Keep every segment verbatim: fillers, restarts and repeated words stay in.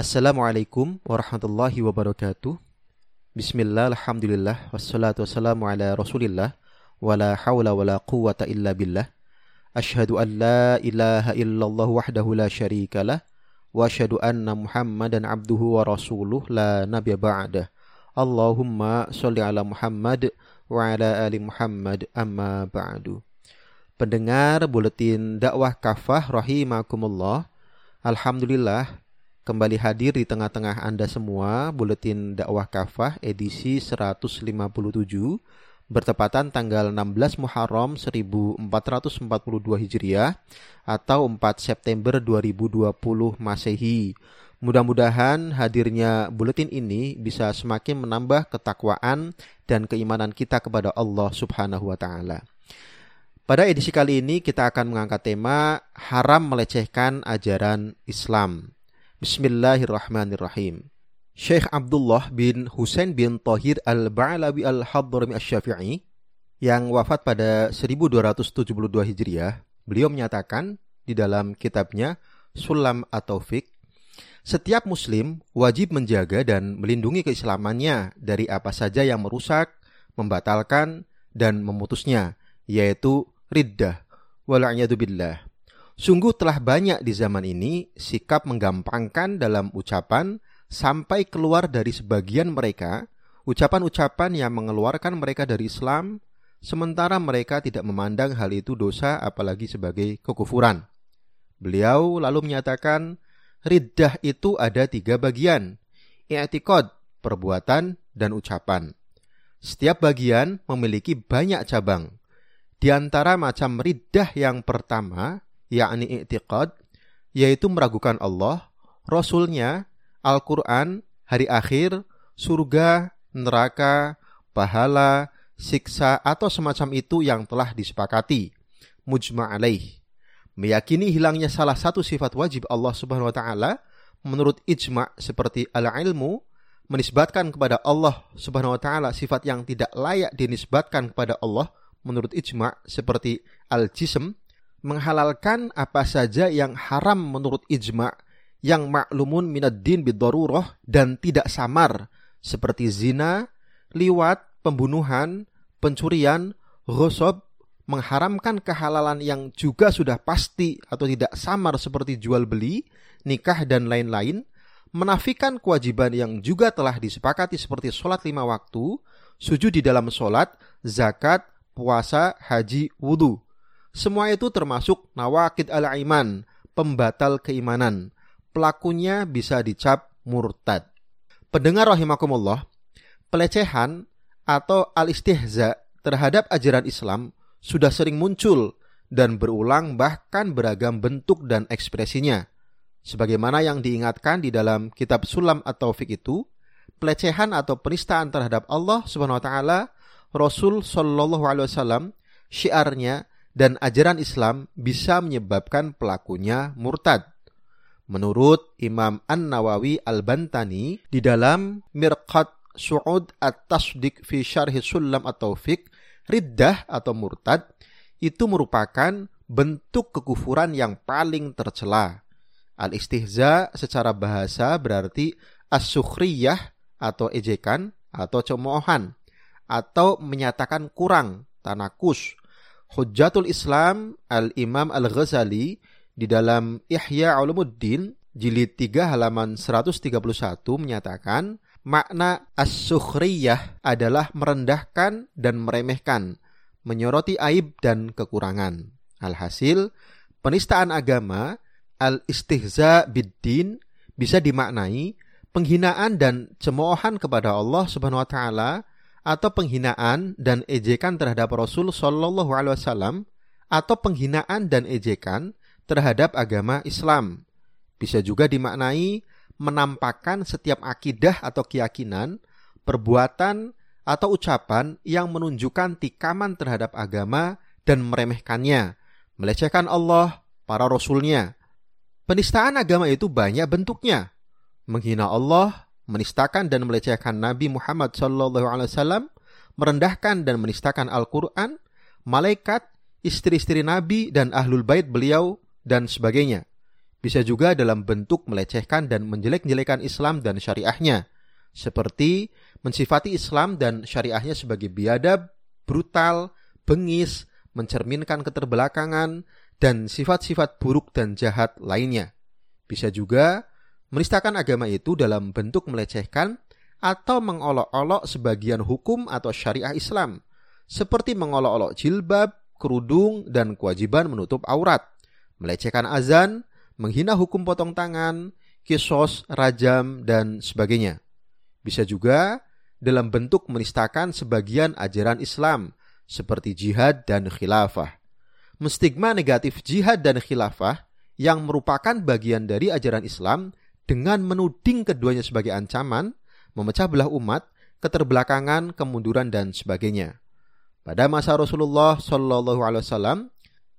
Assalamualaikum warahmatullahi wabarakatuh. Bismillah, alhamdulillah, wassalatu wassalamu ala rasulillah, wala hawla wala quwwata illa billah. Ashhadu an la ilaha illallah wahdahu la syarika lah, wa ashhadu anna muhammadan abduhu wa rasuluh la nabiyya ba'dah. Allahumma sholli ala Muhammad wa ala ali Muhammad, amma ba'du. Pendengar buletin dakwah kafah rahimakumullah, alhamdulillah kembali hadir di tengah-tengah Anda semua. Buletin dakwah kafah edisi seratus lima puluh tujuh bertepatan tanggal enam belas Muharram seribu empat ratus empat puluh dua Hijriah atau empat September dua ribu dua puluh Masehi. Mudah-mudahan hadirnya buletin ini bisa semakin menambah ketakwaan dan keimanan kita kepada Allah Subhanahu wa taala. Pada edisi kali ini kita akan mengangkat tema haram melecehkan ajaran Islam. Bismillahirrahmanirrahim. Syekh Abdullah bin Husain bin Tahir al-Ba'alawi al-Hadrami asy-Syafi'i yang wafat pada seribu dua ratus tujuh puluh dua Hijriah, beliau menyatakan di dalam kitabnya Sul-Lam at-Taufiq, setiap muslim wajib menjaga dan melindungi keislamannya dari apa saja yang merusak, membatalkan dan memutusnya, yaitu riddah wal a'yadu billah. Sungguh telah banyak di zaman ini sikap menggampangkan dalam ucapan sampai keluar dari sebagian mereka, ucapan-ucapan yang mengeluarkan mereka dari Islam, sementara mereka tidak memandang hal itu dosa apalagi sebagai kekufuran. Beliau lalu menyatakan, riddah itu ada tiga bagian, i'tikad, perbuatan, dan ucapan. Setiap bagian memiliki banyak cabang. Di antara macam riddah yang pertama, yakni i'tiqad, yaitu meragukan Allah, Rasulnya, Al-Quran, hari akhir, surga, neraka, pahala, siksa, atau semacam itu yang telah disepakati, mujma' alaih. Meyakini hilangnya salah satu sifat wajib Allah Subhanahu wa taala menurut ijma' seperti al-ilmu, menisbatkan kepada Allah Subhanahu wa taala sifat yang tidak layak dinisbatkan kepada Allah menurut ijma' seperti al-jism, menghalalkan apa saja yang haram menurut ijma' yang ma'lumun minad din bidaruroh dan tidak samar seperti zina, liwat, pembunuhan, pencurian, ghosob, mengharamkan kehalalan yang juga sudah pasti atau tidak samar seperti jual beli, nikah dan lain-lain, menafikan kewajiban yang juga telah disepakati seperti sholat lima waktu, sujud di dalam sholat, zakat, puasa, haji, wudu. Semua itu termasuk nawakid al-iman, pembatal keimanan. Pelakunya bisa dicap murtad. Pendengar rahimakumullah, pelecehan atau al-istihza terhadap ajaran Islam sudah sering muncul dan berulang bahkan beragam bentuk dan ekspresinya. Sebagaimana yang diingatkan di dalam kitab Sul-Lam at-Taufiq itu, pelecehan atau penistaan terhadap Allah Subhanahu wa taala, Rasul sallallahu alaihi wasallam, syiarnya dan ajaran Islam bisa menyebabkan pelakunya murtad. Menurut Imam An-Nawawi al-Bantani di dalam mirqat su'ud at-tasdik fi syarhi sul-lam at-taufiq, riddah atau murtad itu merupakan bentuk kekufuran yang paling tercela. Al-istihza secara bahasa berarti as-sukhriyah atau ejekan atau cemoohan atau menyatakan kurang, tanakus. Hujjatul Islam al-Imam al-Ghazali di dalam Ihya Ulumuddin jilid tiga halaman seratus tiga puluh satu menyatakan makna as-sukhriyah adalah merendahkan dan meremehkan, menyoroti aib dan kekurangan. Alhasil, penistaan agama al-istihza biddin bisa dimaknai penghinaan dan cemoohan kepada Allah Subhanahu wa taala, atau penghinaan dan ejekan terhadap Rasul Sallallahu Alaihi Wasallam, atau penghinaan dan ejekan terhadap agama Islam. Bisa juga dimaknai menampakkan setiap akidah atau keyakinan, perbuatan atau ucapan yang menunjukkan tikaman terhadap agama dan meremehkannya, melecehkan Allah, para Rasulnya. Penistaan agama itu banyak bentuknya, menghina Allah, menistakan dan melecehkan Nabi Muhammad shallallahu alaihi wasallam, merendahkan dan menistakan Al-Quran, malaikat, istri-istri Nabi dan ahlul bait beliau, dan sebagainya. bisa juga dalam bentuk melecehkan dan menjelek-jelekan Islam dan syariahnya, seperti mensifati Islam dan syariahnya sebagai biadab, brutal, bengis, mencerminkan keterbelakangan, dan sifat-sifat buruk dan jahat lainnya. Bisa juga menistakan agama itu dalam bentuk melecehkan atau mengolok-olok sebagian hukum atau syariah Islam, seperti mengolok-olok jilbab, kerudung, dan kewajiban menutup aurat, melecehkan azan, menghina hukum potong tangan, kisos, rajam, dan sebagainya. Bisa juga dalam bentuk menistakan sebagian ajaran Islam, seperti jihad dan khilafah. Menstigma negatif jihad dan khilafah yang merupakan bagian dari ajaran Islam dengan menuding keduanya sebagai ancaman, memecah belah umat, keterbelakangan, kemunduran, dan sebagainya. Pada masa Rasulullah Shallallahu Alaihi Wasallam,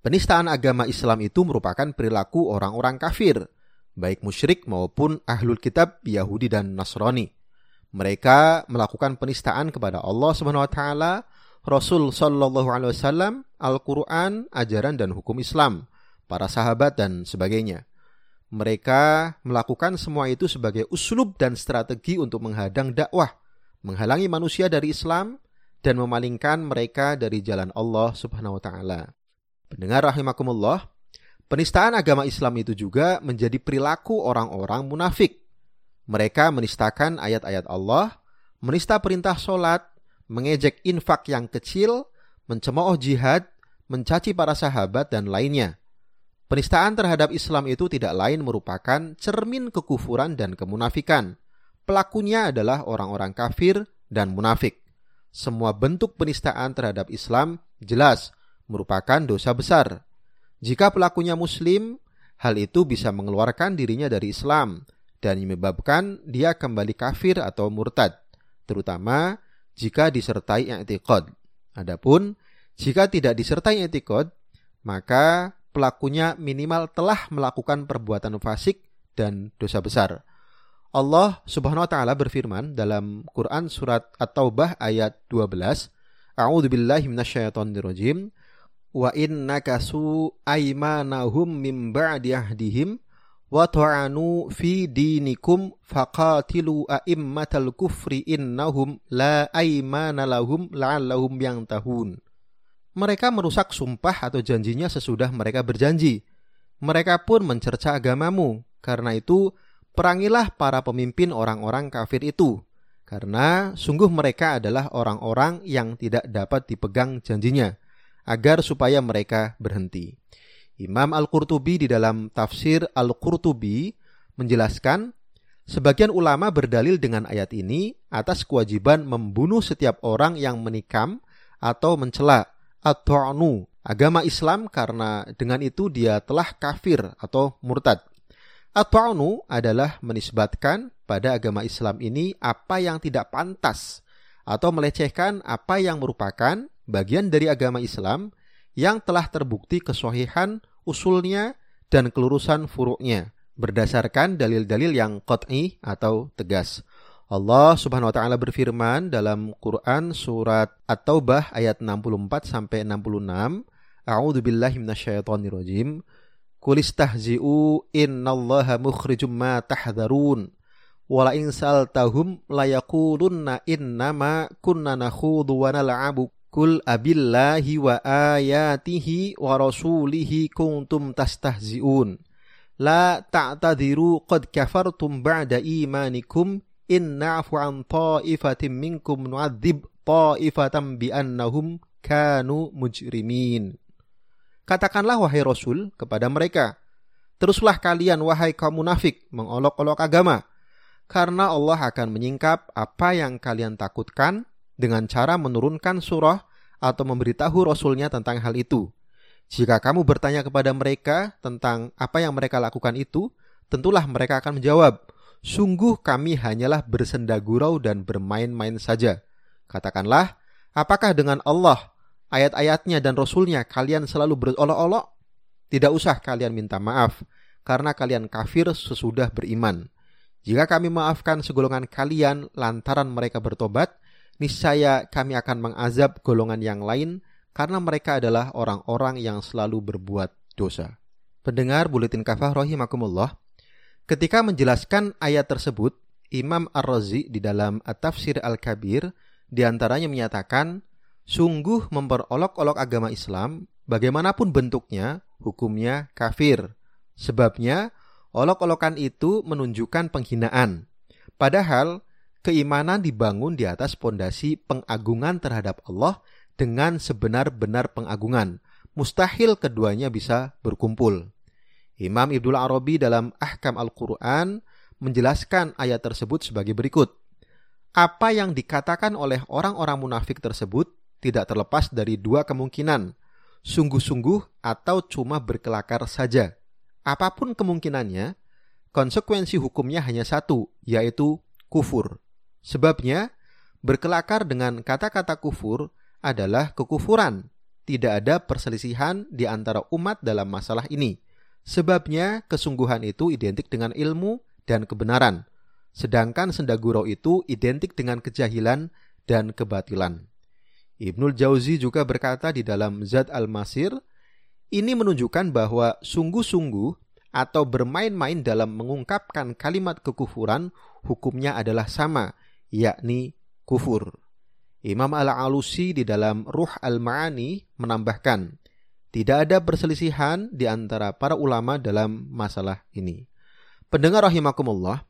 penistaan agama Islam itu merupakan perilaku orang-orang kafir, baik musyrik maupun ahlul kitab Yahudi dan Nasrani. Mereka melakukan penistaan kepada Allah Subhanahu Wa Taala, Rasul Shallallahu Alaihi Wasallam, Al-Quran, ajaran dan hukum Islam, para sahabat dan sebagainya. Mereka melakukan semua itu sebagai uslub dan strategi untuk menghadang dakwah, menghalangi manusia dari Islam, dan memalingkan mereka dari jalan Allah Subhanahu Wa Taala. Pendengar rahimakumullah, penistaan agama Islam itu juga menjadi perilaku orang-orang munafik. Mereka menistakan ayat-ayat Allah, menista perintah sholat, mengejek infak yang kecil, mencemooh jihad, mencaci para sahabat, dan lainnya. Penistaan terhadap Islam itu tidak lain merupakan cermin kekufuran dan kemunafikan. Pelakunya adalah orang-orang kafir dan munafik. Semua bentuk penistaan terhadap Islam jelas merupakan dosa besar. Jika pelakunya muslim, hal itu bisa mengeluarkan dirinya dari Islam dan menyebabkan dia kembali kafir atau murtad, terutama jika disertai i'tiqad. Adapun jika tidak disertai i'tiqad, maka pelakunya minimal telah melakukan perbuatan fasik dan dosa besar. Allah Subhanahu wa taala berfirman dalam Quran surat At-Taubah ayat dua belas, A'udzubillahi minasyaitonirrajim. Wa innaka su aymanahum min ba'di ahdihim wa ta'anu fi dinikum faqatilu a'immatal kufri innahum la aymana lahum la'allahum yantahun. Mereka merusak sumpah atau janjinya sesudah mereka berjanji. Mereka pun mencerca agamamu. Karena itu perangilah para pemimpin orang-orang kafir itu, karena sungguh mereka adalah orang-orang yang tidak dapat dipegang janjinya, agar supaya mereka berhenti. Imam Al-Qurtubi di dalam tafsir Al-Qurtubi menjelaskan, sebagian ulama berdalil dengan ayat ini atas kewajiban membunuh setiap orang yang menikam atau mencela at-ta'nu agama Islam, karena dengan itu dia telah kafir atau murtad. At-ta'nu adalah menisbatkan pada agama Islam ini apa yang tidak pantas atau melecehkan apa yang merupakan bagian dari agama Islam yang telah terbukti kesohihan usulnya dan kelurusan furu'nya berdasarkan dalil-dalil yang qat'i atau tegas. Allah Subhanahu wa taala berfirman dalam Quran surat At-Taubah ayat enam puluh empat sampai enam puluh enam, A'udzubillahi minasyaitonirrajim. Qul istahzi'u innallaha mukhrijum ma tahdharun. Wala in saltahum layaqulunna innama kunna nakhudhu wa nal'abu. Kul abillahi wa ayatihi wa rasulihi kuntum tastahzi'un. La ta'tadiru qad kafartum ba'da imanikum inna'fu an ta'ifatin minkum nu'adzib ta'ifatan bi'annahum kanu mujrimin. Katakanlah wahai Rasul kepada mereka, teruslah kalian wahai kaum munafik mengolok-olok agama, karena Allah akan menyingkap apa yang kalian takutkan dengan cara menurunkan surah atau memberitahu Rasulnya tentang hal itu. Jika kamu bertanya kepada mereka tentang apa yang mereka lakukan itu, tentulah mereka akan menjawab, sungguh kami hanyalah bersenda gurau dan bermain-main saja. Katakanlah, apakah dengan Allah, ayat-ayatnya dan Rasulnya kalian selalu berolok-olok? Tidak usah kalian minta maaf, karena kalian kafir sesudah beriman. Jika kami maafkan segolongan kalian lantaran mereka bertobat, niscaya kami akan mengazab golongan yang lain, karena mereka adalah orang-orang yang selalu berbuat dosa. Pendengar Buletin Kafah rahimakumullah, ketika menjelaskan ayat tersebut, Imam Ar-Razi di dalam At-Tafsir Al-Kabir diantaranya menyatakan, sungguh memperolok-olok agama Islam, bagaimanapun bentuknya, hukumnya kafir. Sebabnya, olok-olokan itu menunjukkan penghinaan. Padahal, keimanan dibangun di atas pondasi pengagungan terhadap Allah dengan sebenar-benar pengagungan. Mustahil keduanya bisa berkumpul. Imam Ibnu Arabi dalam Ahkam al-Quran menjelaskan ayat tersebut sebagai berikut. Apa yang dikatakan oleh orang-orang munafik tersebut tidak terlepas dari dua kemungkinan, sungguh-sungguh atau cuma berkelakar saja. Apapun kemungkinannya, konsekuensi hukumnya hanya satu, yaitu kufur. Sebabnya, berkelakar dengan kata-kata kufur adalah kekufuran. Tidak ada perselisihan di antara umat dalam masalah ini. Sebabnya kesungguhan itu identik dengan ilmu dan kebenaran. Sedangkan senda gurau itu identik dengan kejahilan dan kebatilan. Ibnul Jauzi juga berkata di dalam Zad Al-Masir, ini menunjukkan bahwa sungguh-sungguh atau bermain-main dalam mengungkapkan kalimat kekufuran hukumnya adalah sama, yakni kufur. Imam Al-Alusi di dalam Ruh Al-Ma'ani menambahkan, tidak ada perselisihan di antara para ulama dalam masalah ini. Pendengar rahimakumullah,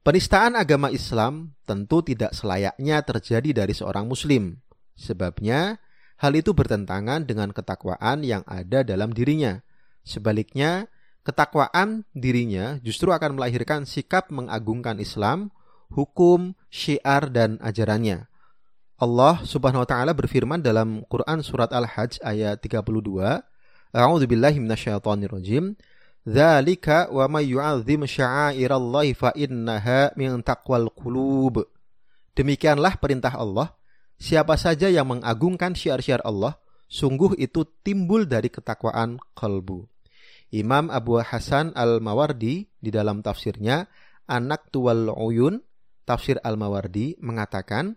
penistaan agama Islam tentu tidak selayaknya terjadi dari seorang muslim. Sebabnya, hal itu bertentangan dengan ketakwaan yang ada dalam dirinya. Sebaliknya, ketakwaan dirinya justru akan melahirkan sikap mengagungkan Islam, hukum, syiar, dan ajarannya. Allah subhanahu wa ta'ala berfirman dalam Quran surat Al-Hajj ayat tiga puluh dua, A'udzu billahi minasyaitonir rajim, dzalika wa may yu'azzim sya'airallahi fa innaha min taqwal qulub. Demikianlah perintah Allah, siapa saja yang mengagungkan syiar-syiar Allah, sungguh itu timbul dari ketakwaan qalbu. Imam Abu Hasan Al-Mawardi di dalam tafsirnya Anak Tuwal Uyun Tafsir Al-Mawardi mengatakan,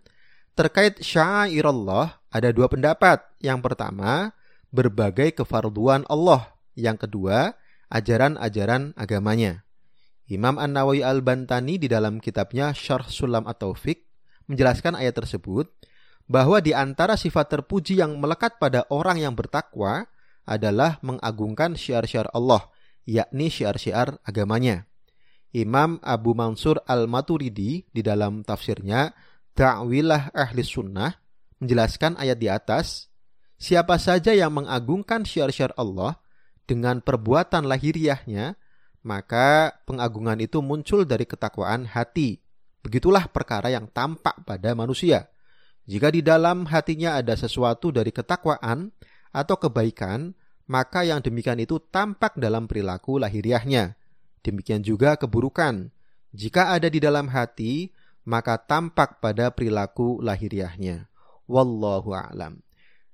terkait sya'airullah ada dua pendapat. Yang pertama, berbagai kefarduan Allah. Yang kedua, ajaran-ajaran agamanya. Imam An-Nawawi al-Bantani di dalam kitabnya Syarh sul-lam at-taufiq menjelaskan ayat tersebut bahwa di antara sifat terpuji yang melekat pada orang yang bertakwa adalah mengagungkan syiar-syiar Allah, yakni syiar-syiar agamanya. Imam Abu Mansur al-Maturidi di dalam tafsirnya Ta'wilah ahli sunnah menjelaskan ayat di atas, siapa saja yang mengagungkan syiar-syiar Allah dengan perbuatan lahiriahnya, maka pengagungan itu muncul dari ketakwaan hati. Begitulah perkara yang tampak pada manusia. Jika di dalam hatinya ada sesuatu dari ketakwaan atau kebaikan, maka yang demikian itu tampak dalam perilaku lahiriahnya. Demikian juga keburukan. Jika ada di dalam hati, maka tampak pada perilaku lahiriahnya. Wallahu a'lam.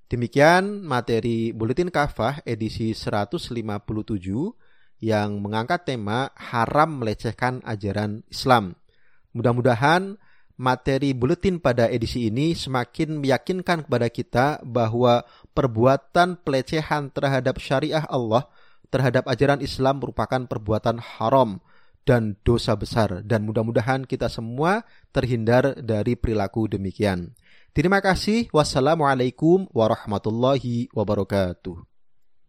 Demikian materi Buletin Kafah edisi seratus lima puluh tujuh yang mengangkat tema haram melecehkan ajaran Islam. Mudah-mudahan materi buletin pada edisi ini semakin meyakinkan kepada kita bahwa perbuatan pelecehan terhadap syariah Allah, terhadap ajaran Islam merupakan perbuatan haram dan dosa besar, dan mudah-mudahan kita semua terhindar dari perilaku demikian. Terima kasih. Wassalamualaikum warahmatullahi wabarakatuh.